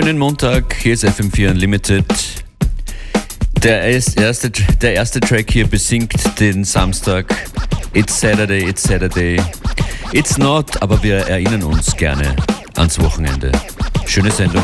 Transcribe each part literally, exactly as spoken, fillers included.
Schönen Montag, hier ist F M vier Unlimited. Der erste, der erste Track hier besingt den Samstag. It's Saturday, it's Saturday. It's not, aber wir erinnern uns gerne ans Wochenende. Schöne Sendung.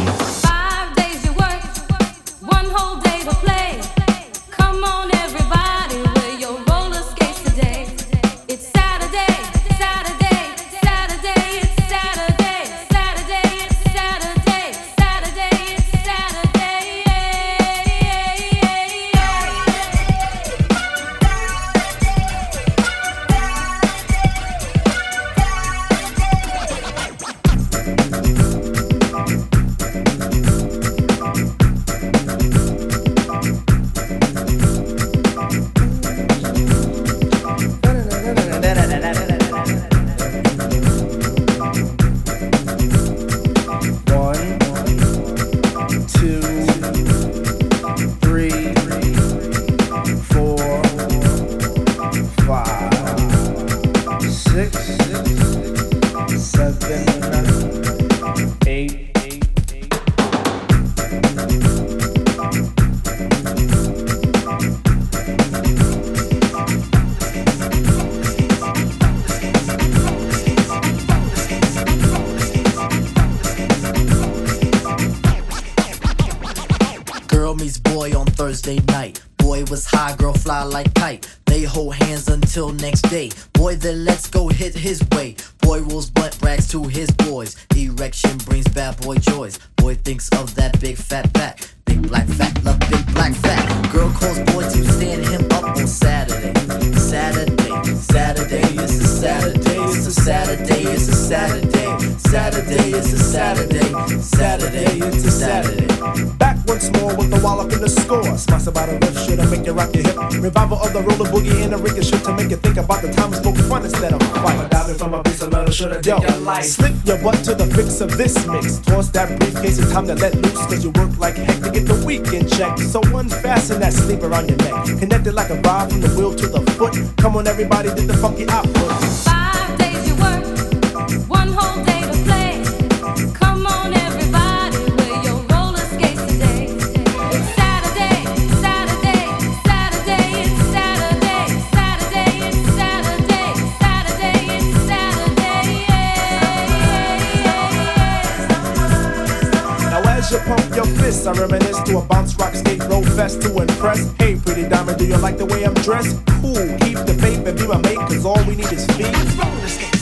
Yo, slip your butt to the fix of this mix. Toss that briefcase, it's time to let loose. Cause you work like heck to get the weekend check. So unfasten that sleep around your neck. Connected like a rod from the wheel to the foot. Come on everybody, get the funky output. Five days you work, one whole day to play. Come on everybody, wear your roller skates today. It's Saturday, Saturday, Saturday, it's Saturday. Saturday, it's Saturday, Saturday, it's Saturday. You pump your fists, I reminisce to a bounce rock skate road fest to impress. Hey pretty diamond, do you like the way I'm dressed? Cool, keep the faith and be my mate, cause all we need is feet.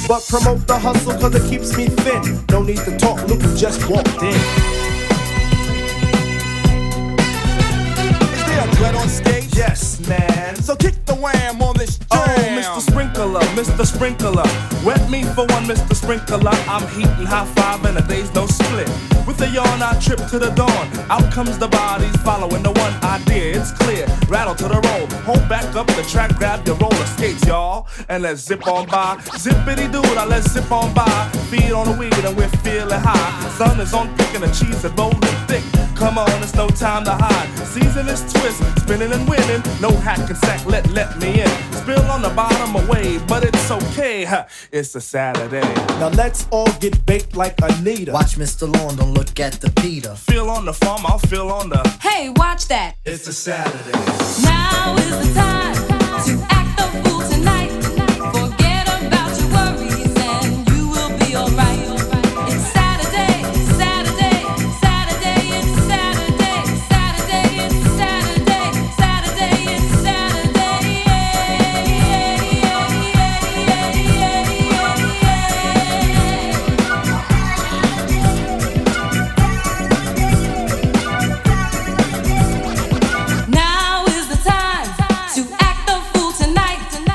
But promote the hustle cause it keeps me thin. No need to talk, look who just walked in. Is there a dread on stage? Yes man. So kick the wham on this jam. Oh Mister Sprinkler, Mister Sprinkler, wet me for one Mister Sprinkler. I'm heatin' high five and a day's no split. With a yawn I trip to the dawn. Out comes the bodies following the one idea. It's clear, rattle to the roll. Hold back up the track, grab your roller skates y'all. And let's zip on by. Zippity doo dah, let's zip on by. Feed on the weed and we're feeling high. Sun is on thick and the cheese is rolling thick. Come on, it's no time to hide. Season is twist, spinning and winning. No hack and sack, let let me in. Spill on the bottom away, but it's okay. Ha, it's a Saturday. Now let's all get baked like Anita. Watch Mister Lawn, don't look at the Peter. Feel on the farm, I'll feel on the. Hey, watch that. It's a Saturday. Now is the time to act the fool tonight. Forget about your worries and you will be alright. Tonight, tonight.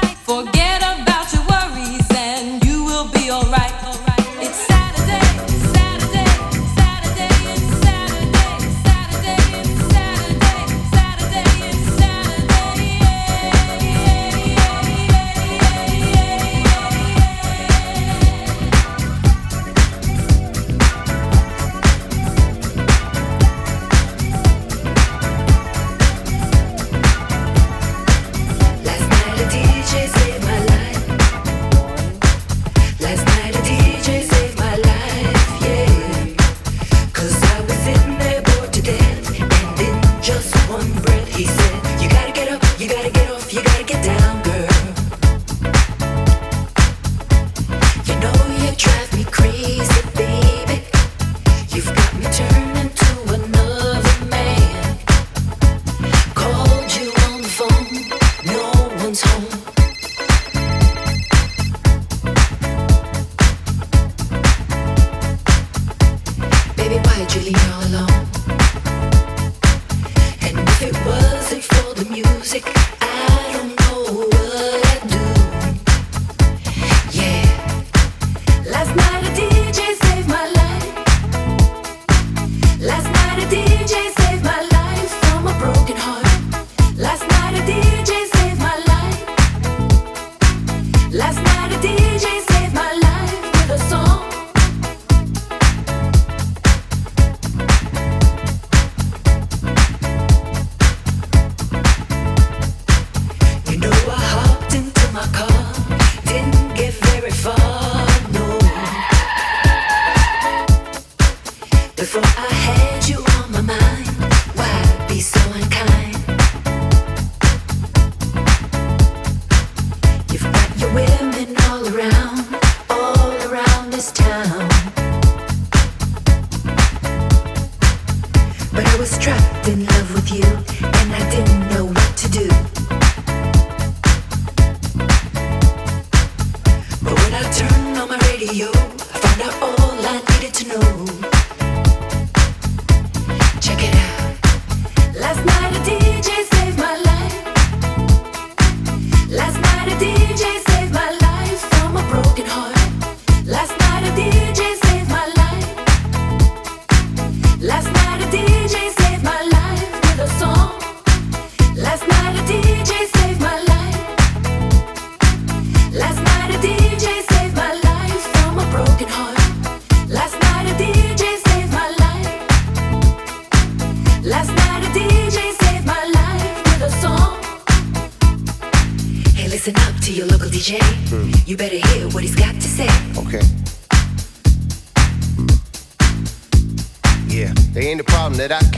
Fix,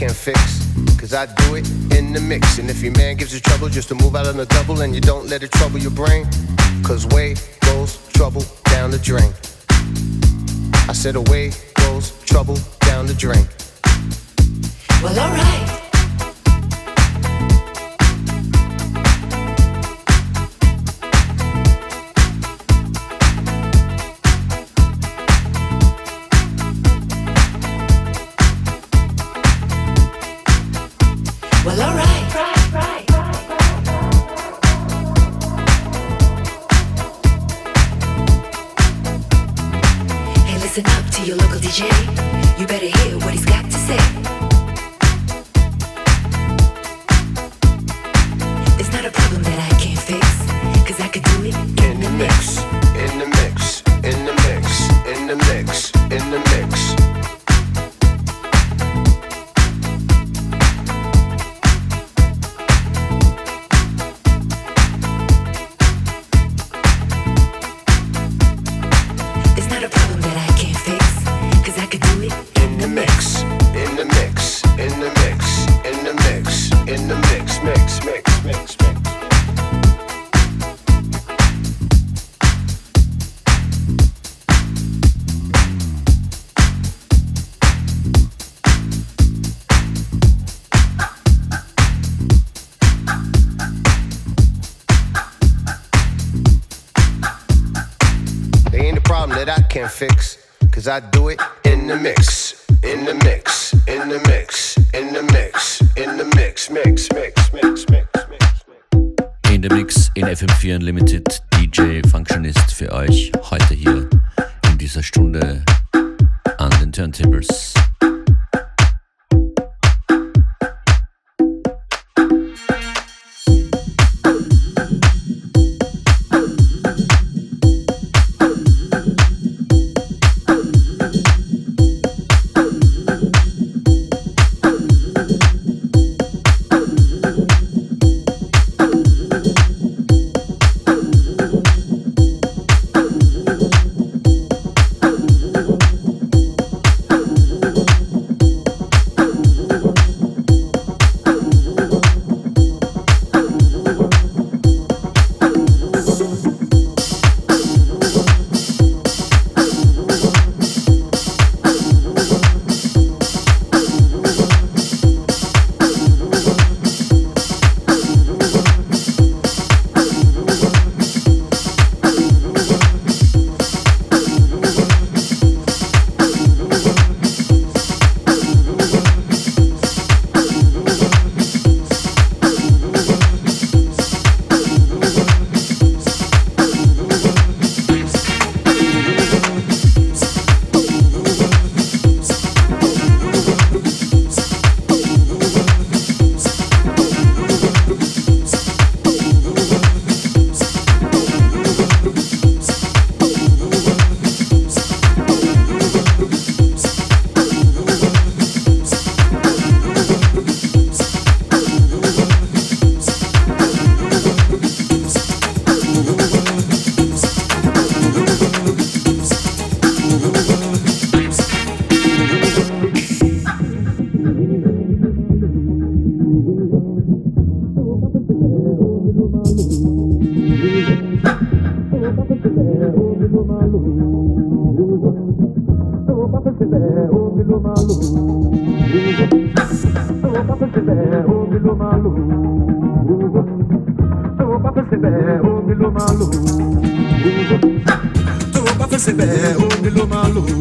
'cause I do it in the mix, in the mix, in the mix, in the mix, in the mix, mix, mix, mix, mix, mix. In the mix in F M four Unlimited, D J Functionist für euch heute hier in dieser Stunde an den Turntables. bẹ́ẹ̀ omi ló máa lò ó. Tó o bá fèsì bẹ́ẹ̀ omi ló máa lò ó.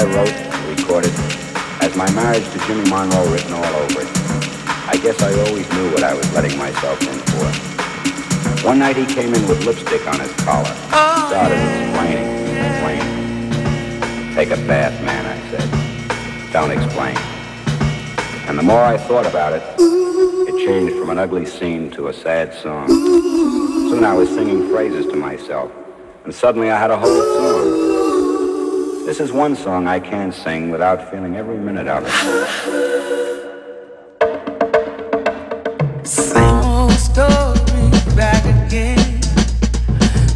I wrote and recorded has my marriage to Jimmy Monroe written all over it. I guess I always knew what I was letting myself in for. One night he came in with lipstick on his collar. He started explaining, complaining. Take a bath, man, I said. Don't explain. And the more I thought about it, it changed from an ugly scene to a sad song. Soon I was singing phrases to myself, and suddenly I had a whole song. This is one song I can't sing without feeling every minute of it. Same old story back again.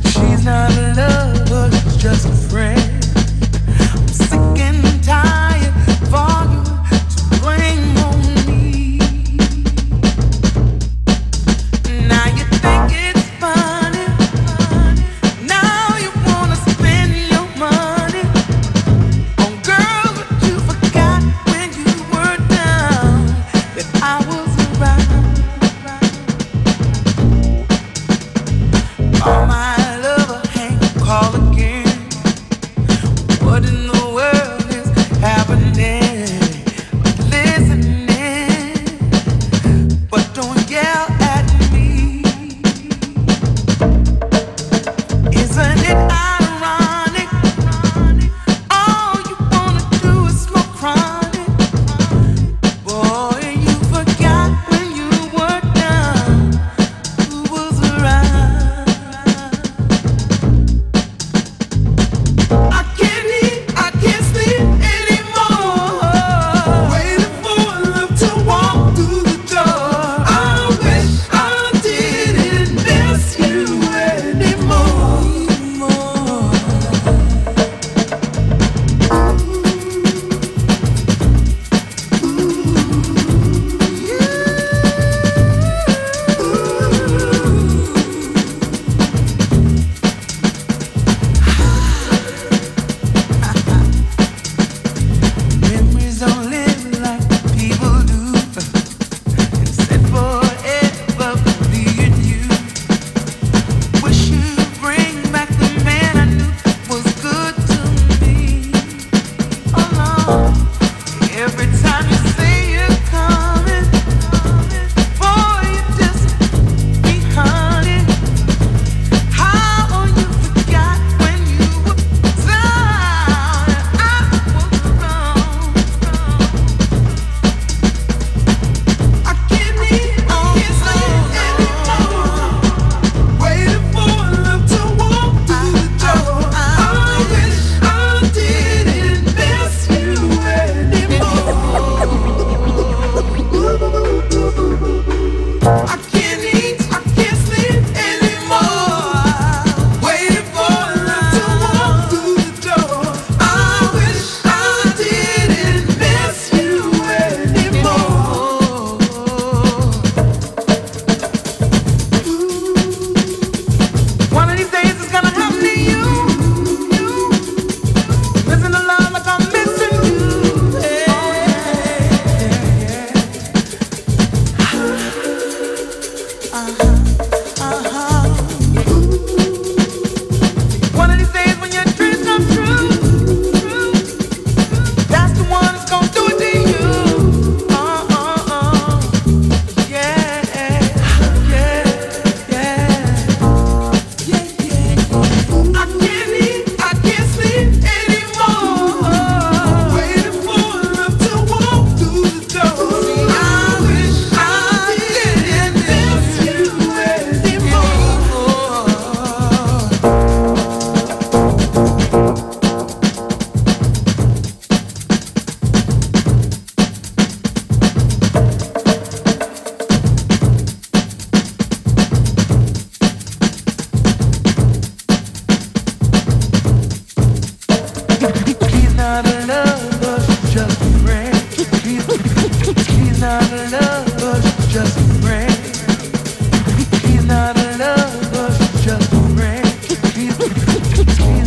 She's not a lover, just a friend. I'm sick and tired for you to blame on me. Now you think it's funny. Now you wanna spend your money. He's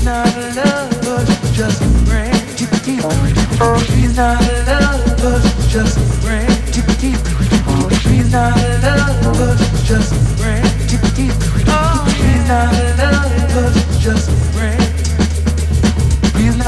not a lover, just a friend. He's not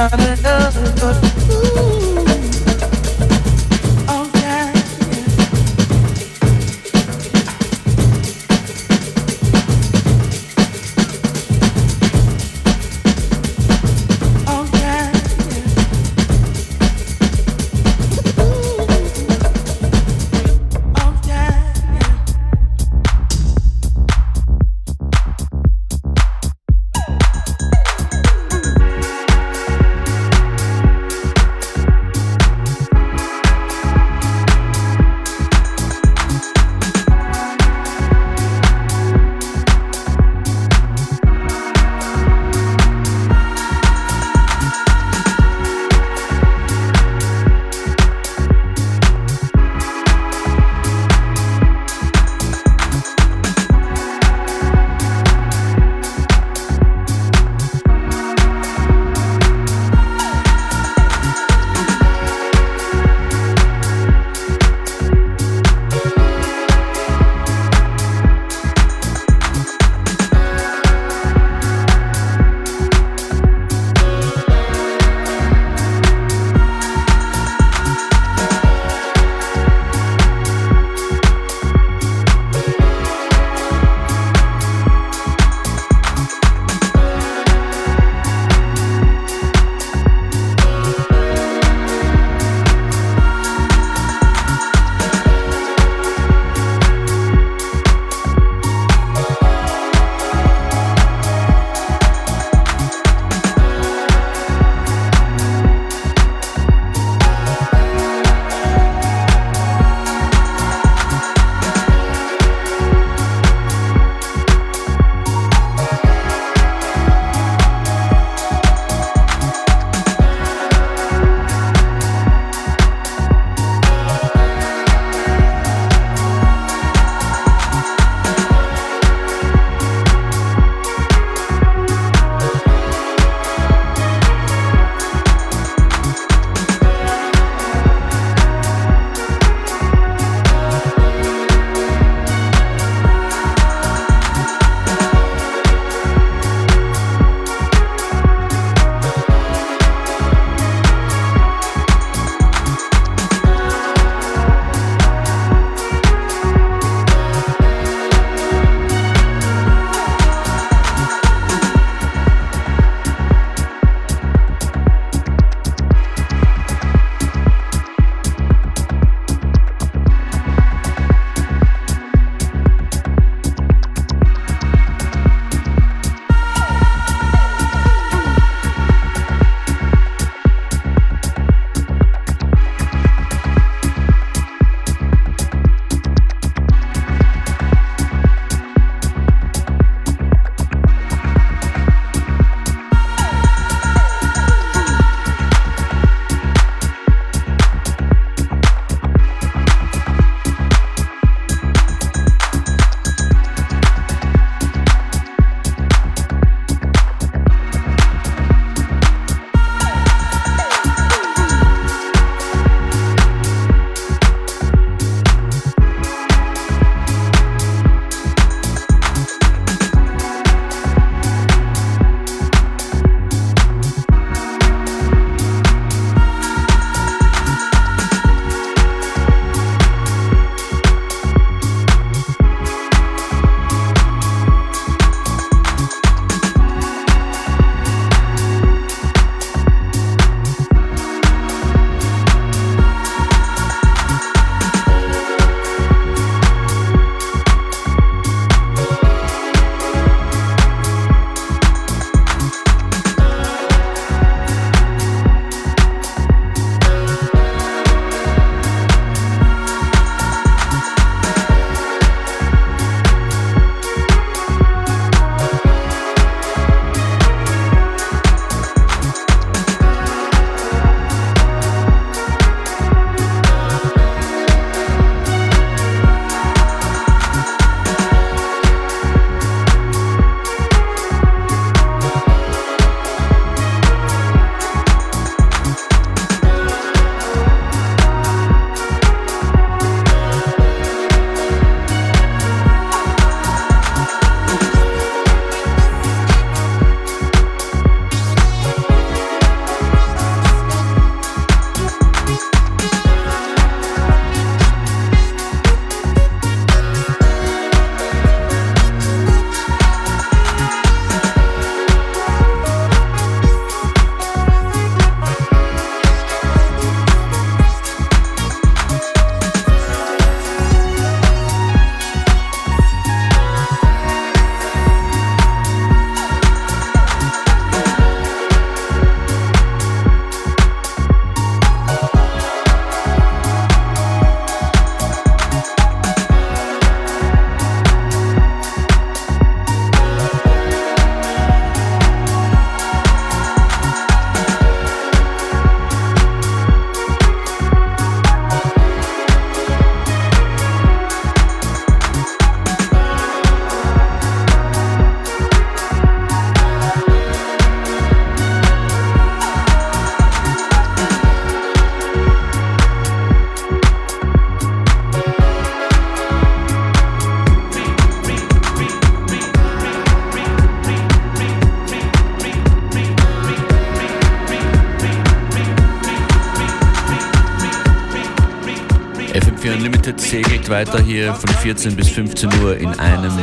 Radio Unlimited segelt weiter hier von vierzehn bis fünfzehn Uhr in einem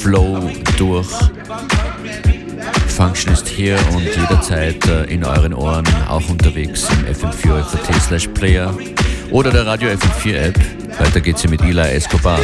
Flow durch. Function ist hier und jederzeit in euren Ohren, auch unterwegs im F M vier Punkt F A T slash Player oder der Radio F M vier App. Weiter geht's hier mit Eli Escobar.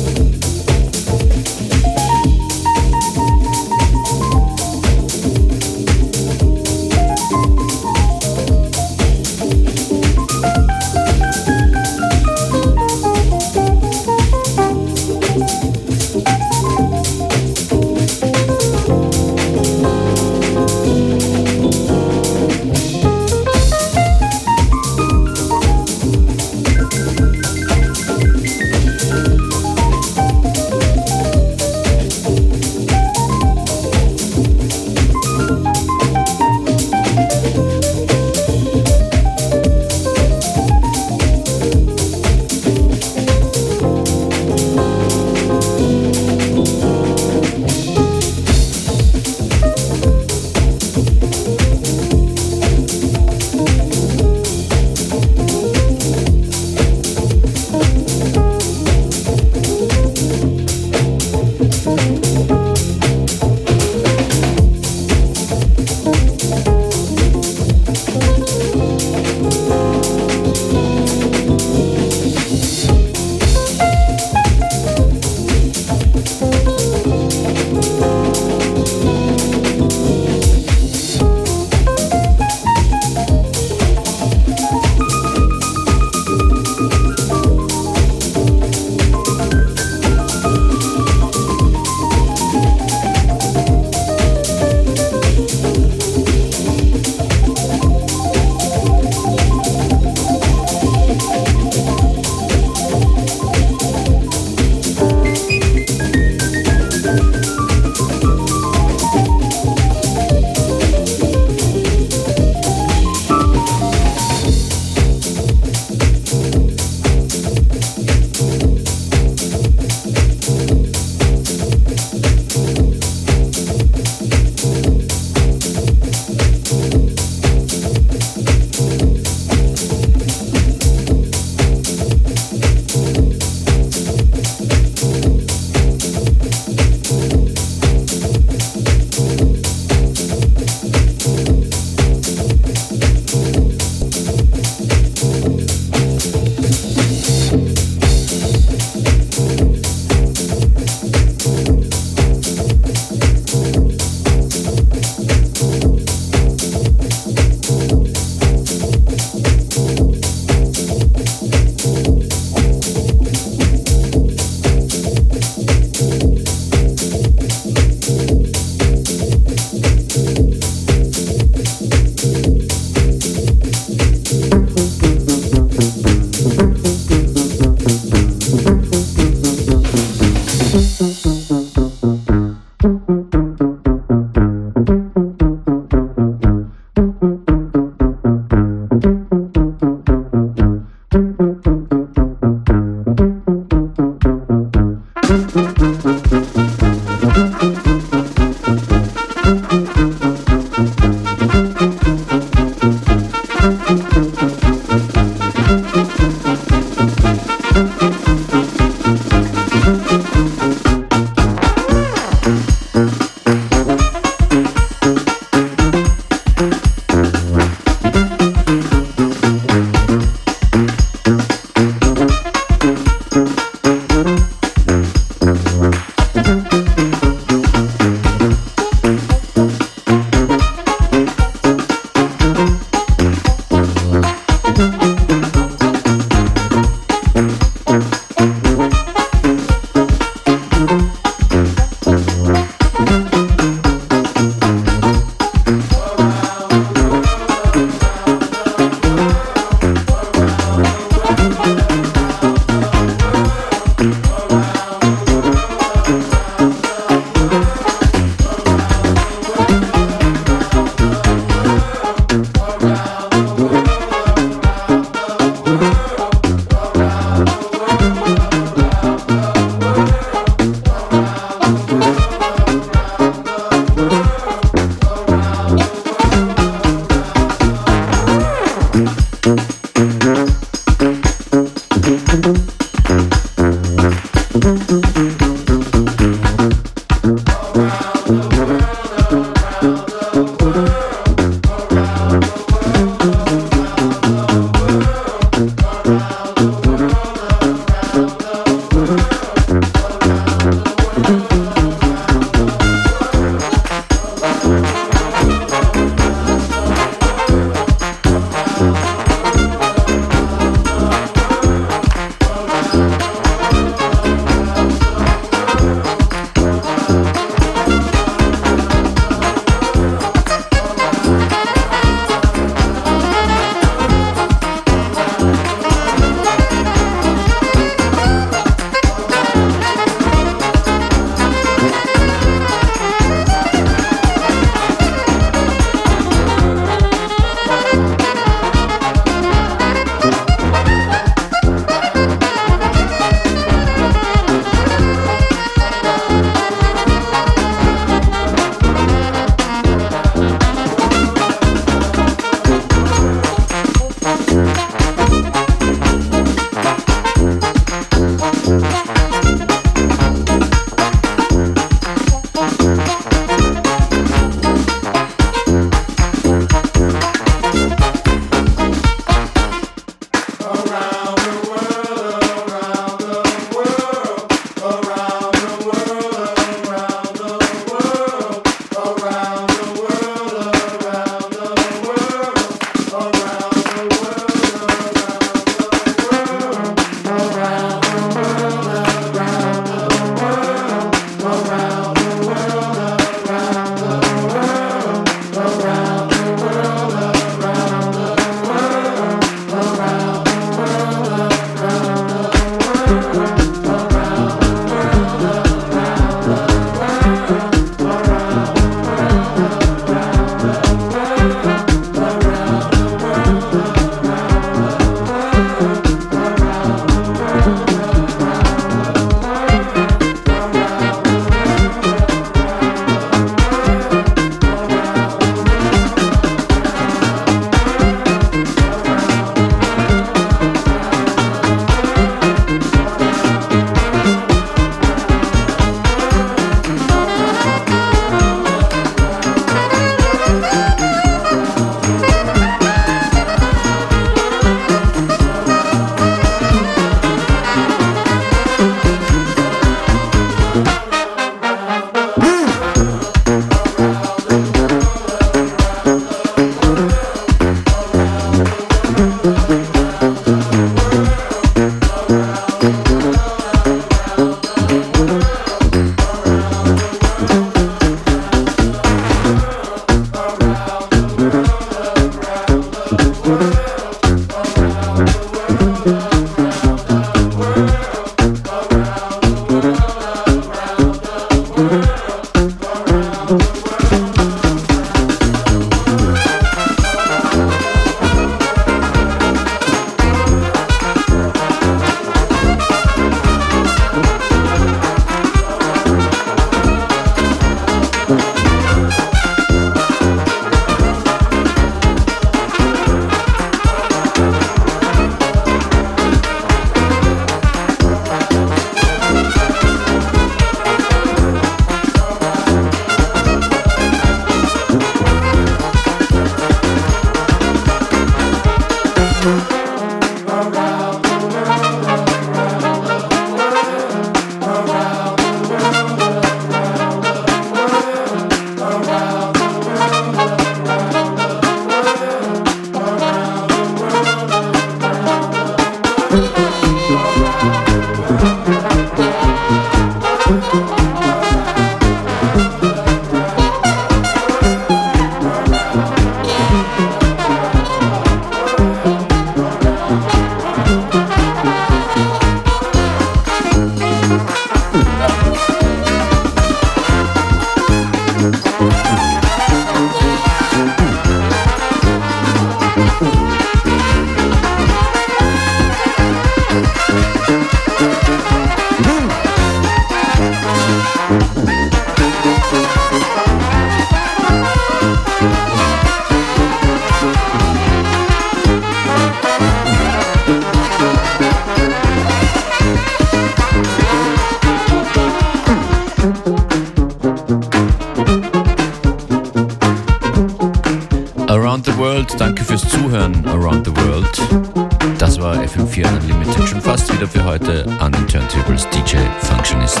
F M vier Unlimited schon fast wieder für heute. An den Turntables D J Functionist.